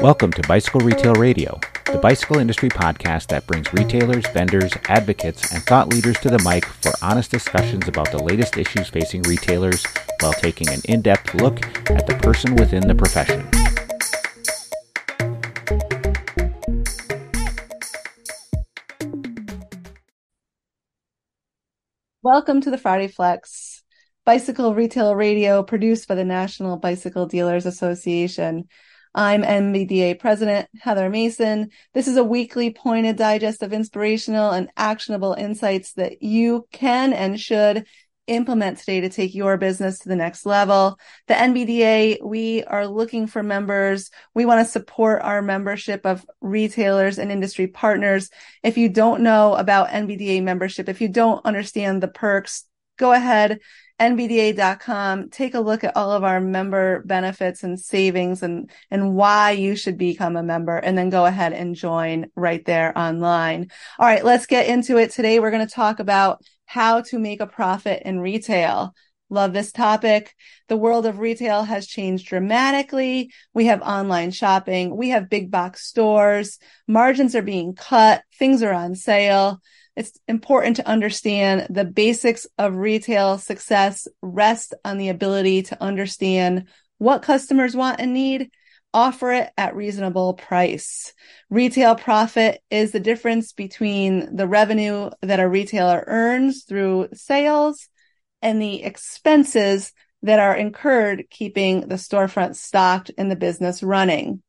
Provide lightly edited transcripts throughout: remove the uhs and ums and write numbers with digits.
Welcome to Bicycle Retail Radio, the bicycle industry podcast that brings retailers, vendors, advocates, and thought leaders to the mic for honest discussions about the latest issues facing retailers while taking an in-depth look at the person within the profession. Welcome to the Friday Flex, Bicycle Retail Radio produced by the National Bicycle Dealers Association. I'm NBDA President Heather Mason. This is a weekly pointed digest of inspirational and actionable insights that you can and should implement today to take your business to the next level. The NBDA, we are looking for members. We want to support our membership of retailers and industry partners. If you don't know about NBDA membership, if you don't understand the perks, go ahead, NBDA.com, take a look at all of our member benefits and savings and why you should become a member, and then go ahead and join right there online. All right, let's get into it. Today, we're going to talk about how to make a profit in retail. Love this topic. The world of retail has changed dramatically. We have online shopping. We have big box stores. Margins are being cut. Things are on sale. It's important to understand the basics of retail success rest on the ability to understand what customers want and need, offer it at reasonable price. Retail profit is the difference between the revenue that a retailer earns through sales and the expenses that are incurred keeping the storefront stocked and the business running.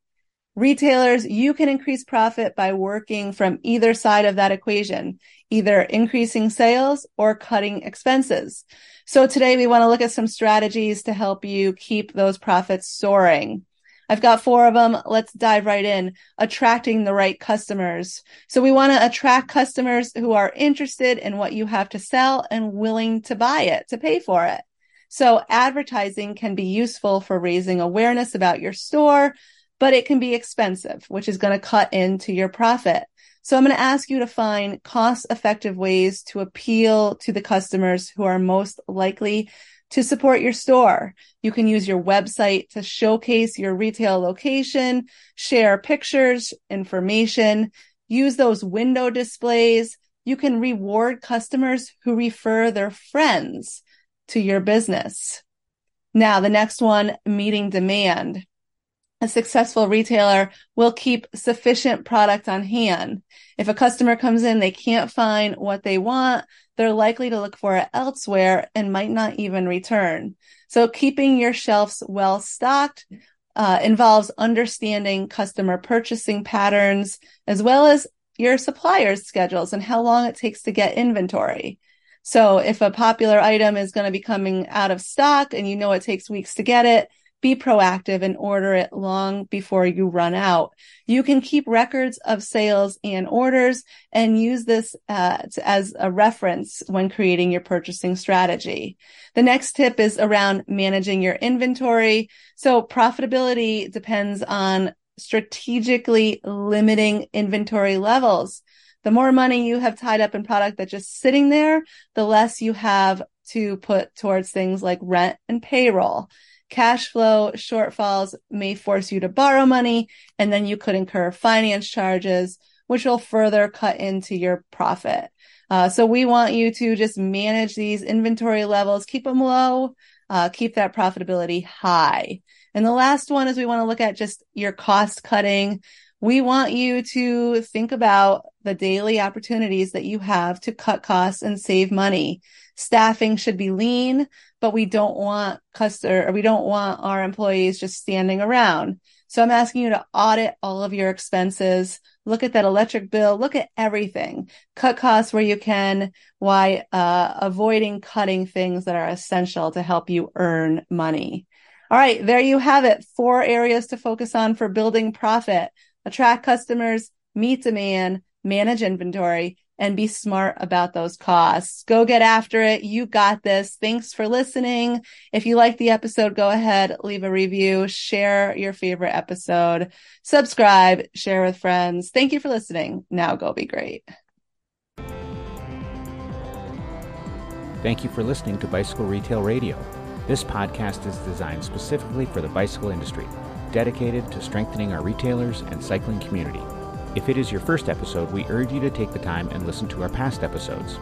Retailers, you can increase profit by working from either side of that equation, either increasing sales or cutting expenses. So today we want to look at some strategies to help you keep those profits soaring. I've got four of them. Let's dive right in. Attracting the right customers. So we want to attract customers who are interested in what you have to sell and willing to buy it, to pay for it. So advertising can be useful for raising awareness about your store, but it can be expensive, which is going to cut into your profit. So I'm going to ask you to find cost-effective ways to appeal to the customers who are most likely to support your store. You can use your website to showcase your retail location, share pictures, information, use those window displays. You can reward customers who refer their friends to your business. Now, the next one, meeting demand. A successful retailer will keep sufficient product on hand. If a customer comes in, they can't find what they want, they're likely to look for it elsewhere and might not even return. So keeping your shelves well stocked involves understanding customer purchasing patterns, as well as your suppliers' schedules and how long it takes to get inventory. So if a popular item is going to be coming out of stock and you know it takes weeks to get it, be proactive and order it long before you run out. You can keep records of sales and orders and use this as a reference when creating your purchasing strategy. The next tip is around managing your inventory. So profitability depends on strategically limiting inventory levels. The more money you have tied up in product that's just sitting there, the less you have to put towards things like rent and payroll. Cash flow shortfalls may force you to borrow money, and then you could incur finance charges, which will further cut into your profit. So we want you to just manage these inventory levels, keep them low, keep that profitability high. And the last one is we want to look at just your cost cutting. We want you to think about the daily opportunities that you have to cut costs and save money. Staffing should be lean, but we don't want our employees just standing around. So I'm asking you to audit all of your expenses, look at that electric bill, look at everything, cut costs where you can, while avoiding cutting things that are essential to help you earn money. All right, there you have it. 4 areas to focus on for building profit. Attract customers, meet demand, manage inventory, and be smart about those costs. Go get after it. You got this. Thanks for listening. If you like the episode, go ahead, leave a review, share your favorite episode, subscribe, share with friends. Thank you for listening. Now go be great. Thank you for listening to Bicycle Retail Radio. This podcast is designed specifically for the bicycle industry. dedicated to strengthening our retailers and cycling community. If it is your first episode, we urge you to take the time and listen to our past episodes.